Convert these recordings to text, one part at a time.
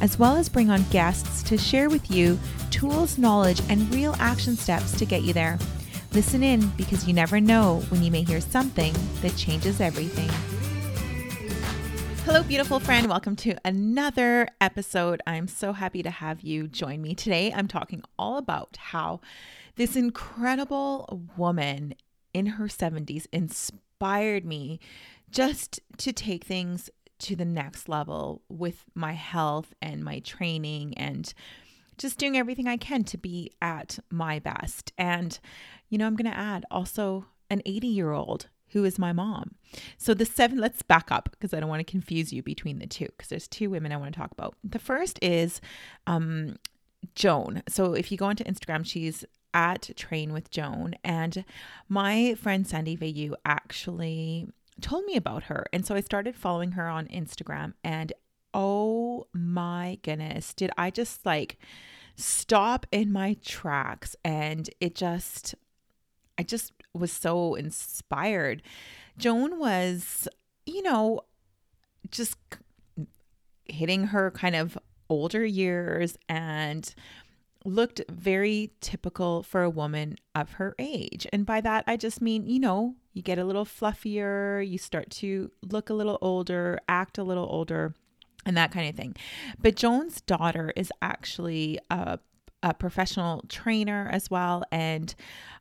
as well as bring on guests to share with you tools, knowledge, and real action steps to get you there. Listen in, because you never know when you may hear something that changes everything. Hello, beautiful friend. Welcome to another episode. I'm so happy to have you join me today. I'm talking all about how this incredible woman in her 70s inspired me just to take things to the next level with my health and my training and just doing everything I can to be at my best. And, you know, I'm going to add also an 80-year-old who is my mom. So let's back up, because I don't want to confuse you between the two, because there's two women I want to talk about. The first is Joan. So if you go onto Instagram, she's at trainwithjoan. And my friend Sandy Vayu actually told me about her. And so I started following her on Instagram, and oh my goodness, did I just like stop in my tracks. And I just was so inspired. Joan was, you know, just hitting her kind of older years and looked very typical for a woman of her age. And by that, I just mean, you know, you get a little fluffier, you start to look a little older, act a little older, and that kind of thing. But Joan's daughter is actually a professional trainer as well. And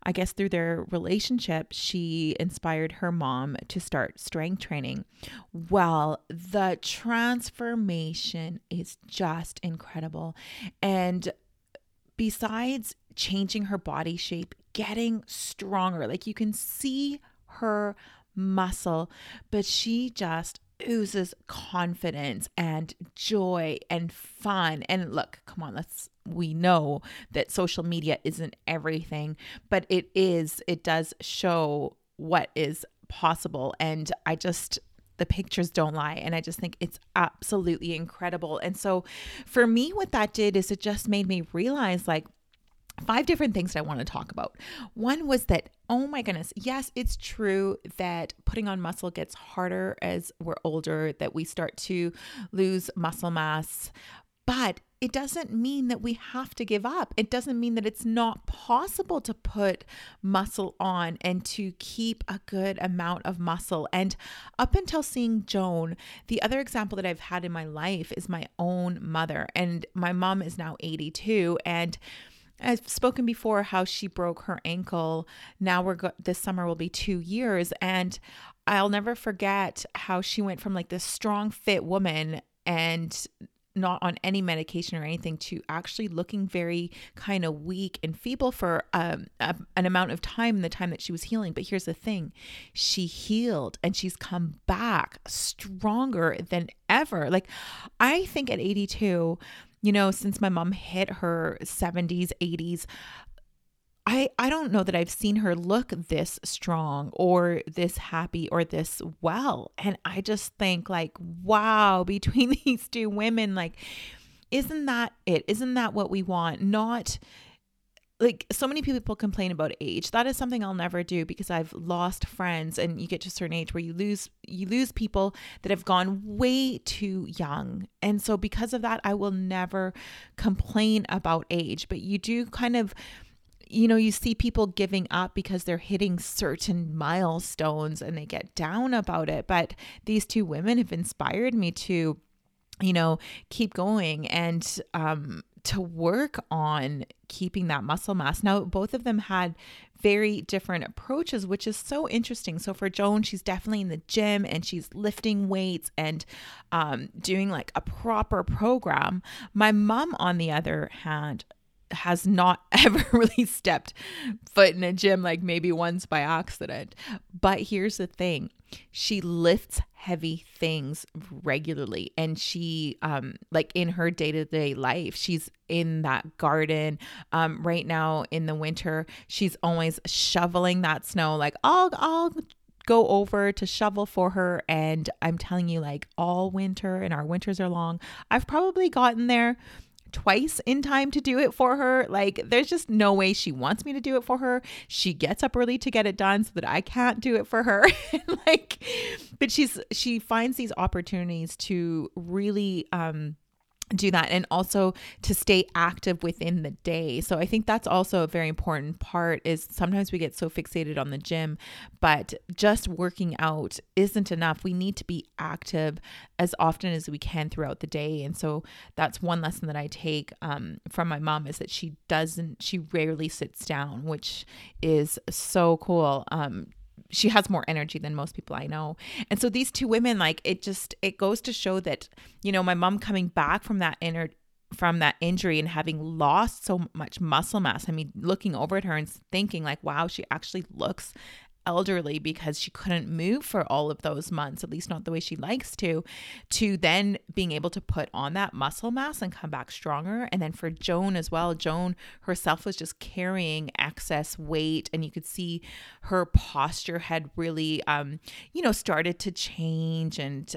I guess through their relationship, she inspired her mom to start strength training. Well, the transformation is just incredible. And besides changing her body shape, getting stronger, like you can see her muscle, but she just oozes confidence and joy and fun. And look, come on, we know that social media isn't everything, but it does show what is possible. And the pictures don't lie. And I just think it's absolutely incredible. And so for me, what that did is it just made me realize like 5 different things that I want to talk about. One was that, oh my goodness, yes, it's true that putting on muscle gets harder as we're older, that we start to lose muscle mass, but it doesn't mean that we have to give up. It doesn't mean that it's not possible to put muscle on and to keep a good amount of muscle. And up until seeing Joan, the other example that I've had in my life is my own mother. And my mom is now 82, and I've spoken before how she broke her ankle. Now this summer will be 2 years, and I'll never forget how she went from like this strong, fit woman and not on any medication or anything to actually looking very kind of weak and feeble for an amount of time, the time that she was healing. But here's the thing, she healed and she's come back stronger than ever. Like I think at 82, you know, since my mom hit her 70s, 80s, I don't know that I've seen her look this strong or this happy or this well. And I just think like, wow, between these two women, like, isn't that it? Isn't that what we want? Not like so many people complain about age. That is something I'll never do, because I've lost friends, and you get to a certain age where you lose people that have gone way too young. And so because of that, I will never complain about age, but you do kind of, you know, you see people giving up because they're hitting certain milestones and they get down about it. But these two women have inspired me to, you know, keep going and to work on keeping that muscle mass. Now, both of them had very different approaches, which is so interesting. So for Joan, she's definitely in the gym and she's lifting weights and doing like a proper program. My mom, on the other hand, has not ever really stepped foot in a gym, like maybe once by accident. But here's the thing, she lifts heavy things regularly, and she like in her day-to-day life, she's in that garden right now in the winter. She's always shoveling that snow. Like I'll go over to shovel for her. And I'm telling you, like all winter, and our winters are long, I've probably gotten there twice in time to do it for her. Like there's just no way she wants me to do it for her. She gets up early to get it done so that I can't do it for her. Like, but she finds these opportunities to really, do that, and also to stay active within the day. So I think that's also a very important part, is sometimes we get so fixated on the gym, but just working out isn't enough. We need to be active as often as we can throughout the day. And so that's one lesson that I take from my mom, is that she rarely sits down, which is so cool. She has more energy than most people I know. And so these two women, like it goes to show that, you know, my mom coming back from that injury and having lost so much muscle mass. I mean, looking over at her and thinking like, wow, she actually looks elderly, because she couldn't move for all of those months, at least not the way she likes to then being able to put on that muscle mass and come back stronger. And then for Joan as well, Joan herself was just carrying excess weight, and you could see her posture had really, started to change and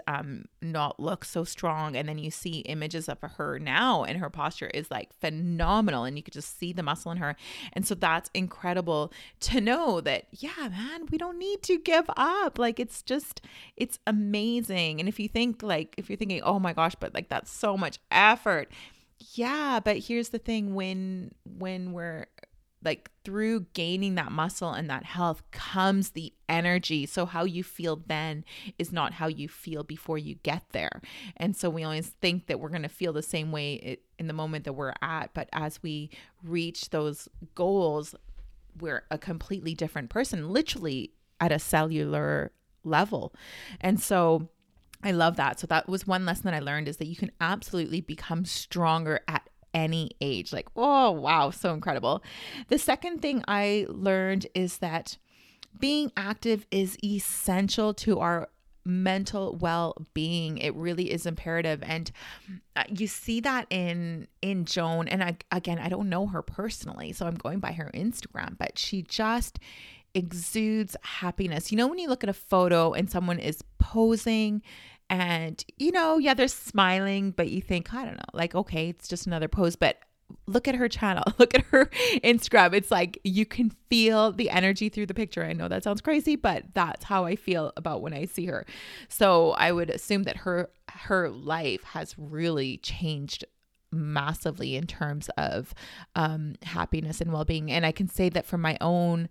not look so strong. And then you see images of her now, and her posture is like phenomenal, and you could just see the muscle in her. And so that's incredible to know that, yeah, man, we don't need to give up. Like it's amazing. And if you're thinking, oh my gosh, but like that's so much effort. Yeah. But here's the thing, when we're like through gaining that muscle and that health comes the energy. So how you feel then is not how you feel before you get there. And so we always think that we're going to feel the same way in the moment that we're at, but as we reach those goals, we're a completely different person, literally at a cellular level. And so I love that. So that was one lesson that I learned, is that you can absolutely become stronger at any age. Like, oh, wow, so incredible. The second thing I learned is that being active is essential to our mental well-being. It really is imperative. And you see that in Joan. And I don't know her personally, so I'm going by her Instagram, but she just exudes happiness. You know, when you look at a photo and someone is posing and, you know, yeah, they're smiling, but you think, I don't know, like, okay, it's just another pose. But look at her channel, look at her Instagram. It's like you can feel the energy through the picture. I know that sounds crazy, but that's how I feel about when I see her. So I would assume that her life has really changed massively in terms of happiness and well-being. And I can say that for my own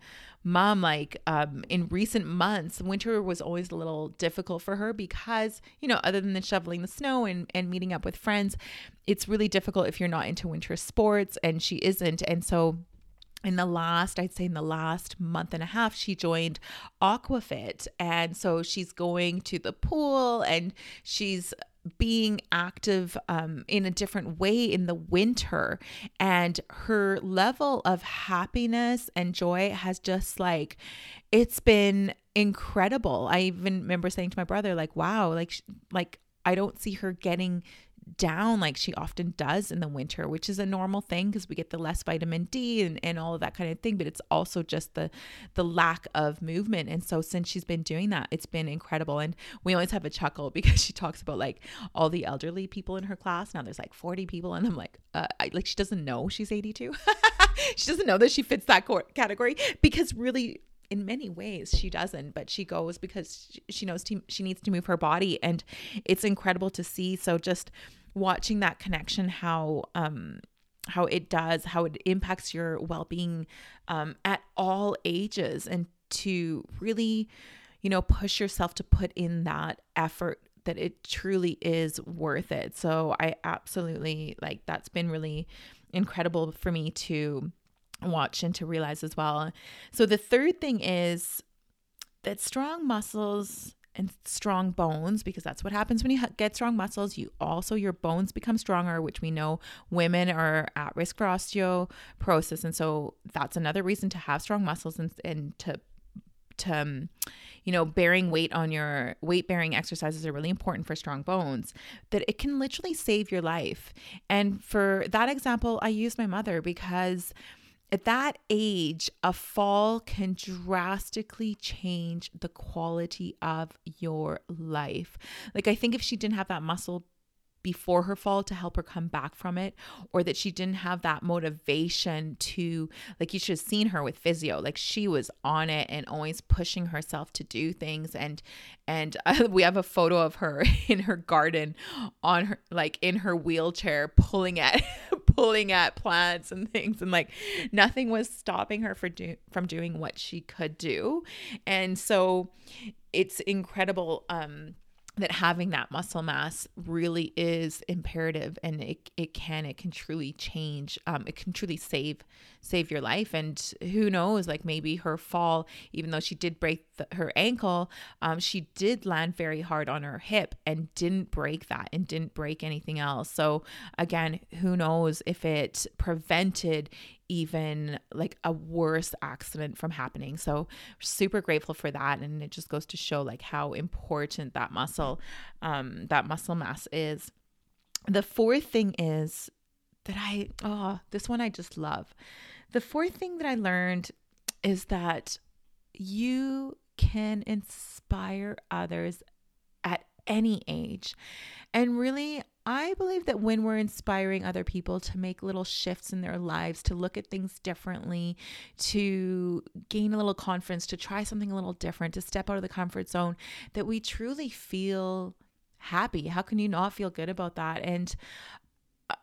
mom, like in recent months, winter was always a little difficult for her because, you know, other than the shoveling the snow and meeting up with friends, it's really difficult if you're not into winter sports, and she isn't. And so in the last month and a half, she joined Aquafit. And so she's going to the pool and she's being active in a different way in the winter, and her level of happiness and joy has just like, it's been incredible. I even remember saying to my brother, like, wow, like I don't see her getting down like she often does in the winter, which is a normal thing because we get the less vitamin D and all of that kind of thing, but it's also just the lack of movement. And so since she's been doing that, it's been incredible. And we always have a chuckle because she talks about like all the elderly people in her class. Now there's like 40 people, and I'm like, she doesn't know she's 82. She doesn't know that she fits that category, because really in many ways she doesn't, but she goes because she knows she needs to move her body, and it's incredible to see. So just watching that connection, how it impacts your well-being at all ages, and to really, you know, push yourself to put in that effort, that it truly is worth it. So I absolutely, like, that's been really incredible for me to watch and to realize as well. So the third thing is that strong muscles and strong bones, because that's what happens when you get strong muscles. You also, your bones become stronger, which we know women are at risk for osteoporosis. And so that's another reason to have strong muscles and to you know, bearing weight on your weight-bearing exercises are really important for strong bones, that it can literally save your life. And for that example, I use my mother, because at that age, a fall can drastically change the quality of your life. Like, I think if she didn't have that muscle before her fall to help her come back from it, or that she didn't have that motivation to, like, you should have seen her with physio, like she was on it and always pushing herself to do things. And we have a photo of her in her garden on her, like in her wheelchair, pulling at plants and things, and like nothing was stopping her from doing what she could do. And so it's incredible, that having that muscle mass really is imperative, and it can truly change. It can truly save your life. And who knows, like maybe her fall, even though she did break her ankle, she did land very hard on her hip and didn't break that and didn't break anything else. So again, who knows if it prevented even like a worse accident from happening. So super grateful for that. And it just goes to show like how important that muscle mass is. The fourth thing is that this one I just love. The fourth thing that I learned is that you can inspire others at any age. And really, I believe that when we're inspiring other people to make little shifts in their lives, to look at things differently, to gain a little confidence, to try something a little different, to step out of the comfort zone, that we truly feel happy. How can you not feel good about that?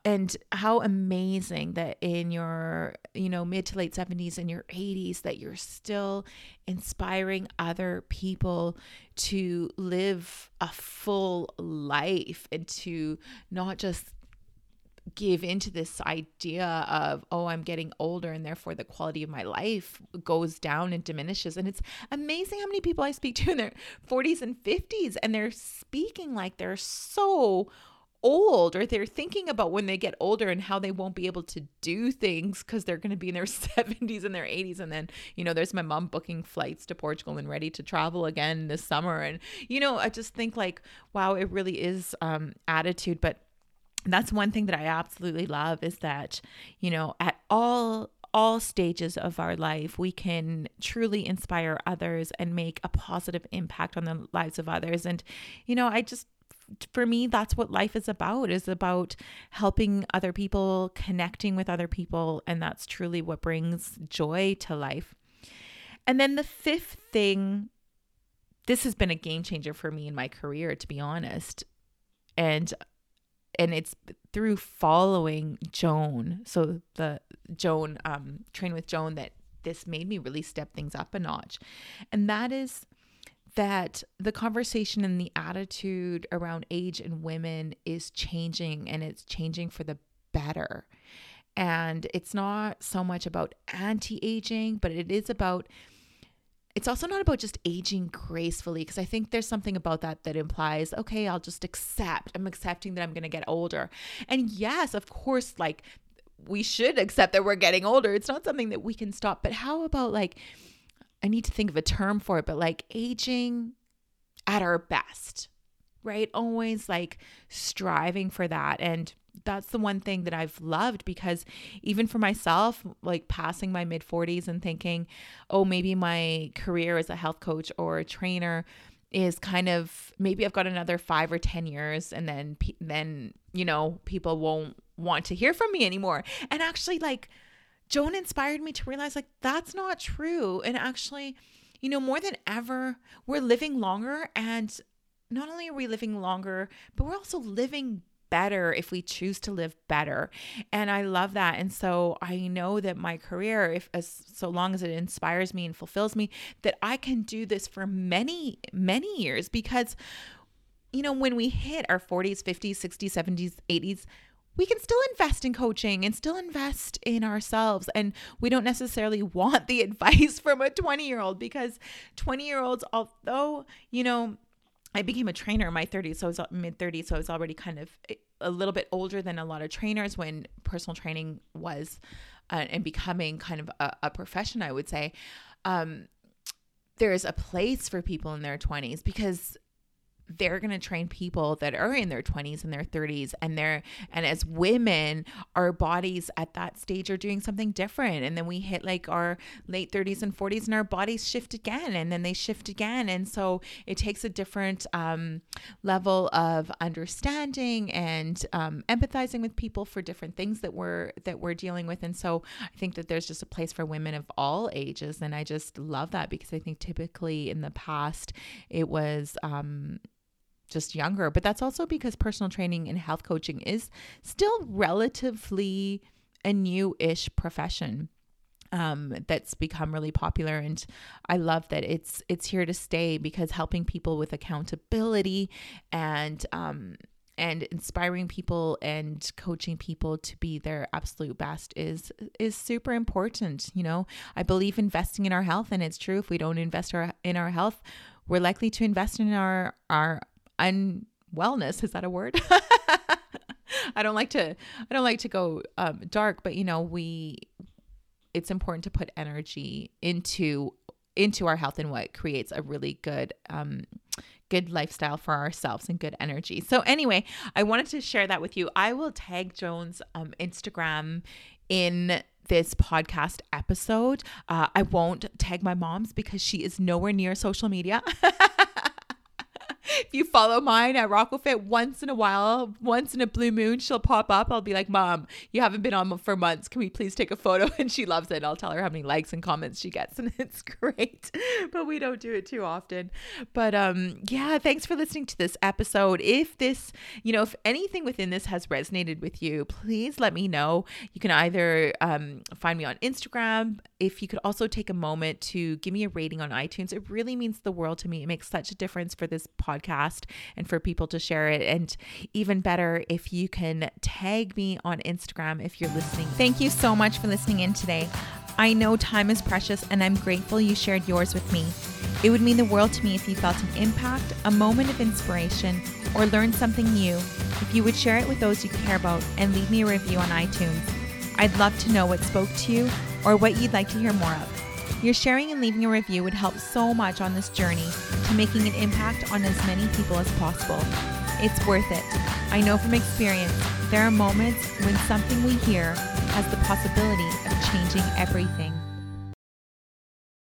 And how amazing that in your, you know, mid to late 70s and your 80s, that you're still inspiring other people to live a full life and to not just give into this idea of, oh, I'm getting older and therefore the quality of my life goes down and diminishes. And it's amazing how many people I speak to in their 40s and 50s, and they're speaking like they're so old, or they're thinking about when they get older and how they won't be able to do things because they're going to be in their 70s and their 80s. And then, you know, there's my mom booking flights to Portugal and ready to travel again this summer. And, you know, I just think like, wow, it really is attitude. But that's one thing that I absolutely love, is that, you know, at all stages of our life, we can truly inspire others and make a positive impact on the lives of others. And, you know, for me, that's what life is about helping other people, connecting with other people. And that's truly what brings joy to life. And then the fifth thing, this has been a game changer for me in my career, to be honest. And it's through following Joan. So the Joan, Train with Joan, that this made me really step things up a notch. And that is that the conversation and the attitude around age and women is changing, and it's changing for the better. And it's not so much about anti-aging, but it's also not about just aging gracefully, because I think there's something about that implies, okay, I'll just accept, I'm accepting that I'm going to get older. And yes, of course, like we should accept that we're getting older. It's not something that we can stop. But how about like, I need to think of a term for it, but like aging at our best, right? Always like striving for that. And that's the one thing that I've loved, because even for myself, like passing my mid 40s and thinking, oh, maybe my career as a health coach or a trainer is kind of, maybe I've got another 5 or 10 years, and then, you know, people won't want to hear from me anymore. And actually, like, Joan inspired me to realize like that's not true. And actually, you know, more than ever, we're living longer, and not only are we living longer, but we're also living better if we choose to live better. And I love that. And so I know that my career, so long as it inspires me and fulfills me, that I can do this for many, many years, because, you know, when we hit our 40s, 50s, 60s, 70s, 80s, we can still invest in coaching and still invest in ourselves. And we don't necessarily want the advice from a 20-year-old, because 20-year-olds, although, you know, I became a trainer in my 30s, so I was mid-30s, so I was already kind of a little bit older than a lot of trainers when personal training was and becoming kind of a profession, I would say. there is a place for people in their 20s, because they're going to train people that are in their 20s and their 30s, and as women, our bodies at that stage are doing something different. And then we hit like our late 30s and 40s and our bodies shift again, and then they shift again. And so it takes a different level of understanding and empathizing with people for different things that we're dealing with. And so I think that there's just a place for women of all ages. And I just love that, because I think typically in the past it was, just younger, but that's also because personal training and health coaching is still relatively a new-ish profession that's become really popular. And I love that it's here to stay, because helping people with accountability and inspiring people and coaching people to be their absolute best is super important. You know, I believe investing in our health, and it's true. If we don't invest in our health, we're likely to invest in our unwellness. Is that a word? I don't like to go dark, but you know, it's important to put energy into our health and what creates a really good lifestyle for ourselves and good energy. So anyway, I wanted to share that with you. I will tag Joan's Instagram in this podcast episode. I won't tag my mom's, because she is nowhere near social media. If you follow mine at RoccoFit, once in a blue moon, she'll pop up. I'll be like, Mom, you haven't been on for months. Can we please take a photo? And she loves it. I'll tell her how many likes and comments she gets, and it's great. But we don't do it too often. But yeah, thanks for listening to this episode. If this, you know, if anything within this has resonated with you, please let me know. You can either find me on Instagram. If you could also take a moment to give me a rating on iTunes, it really means the world to me. It makes such a difference for this podcast and for people to share it. And even better, if you can tag me on Instagram if you're listening. Thank you so much for listening in today. I know time is precious, and I'm grateful you shared yours with me. It would mean the world to me if you felt an impact, a moment of inspiration, or learned something new, if you would share it with those you care about and leave me a review on iTunes. I'd love to know what spoke to you or what you'd like to hear more of. Your sharing and leaving a review would help so much on this journey to making an impact on as many people as possible. It's worth it. I know from experience, there are moments when something we hear has the possibility of changing everything.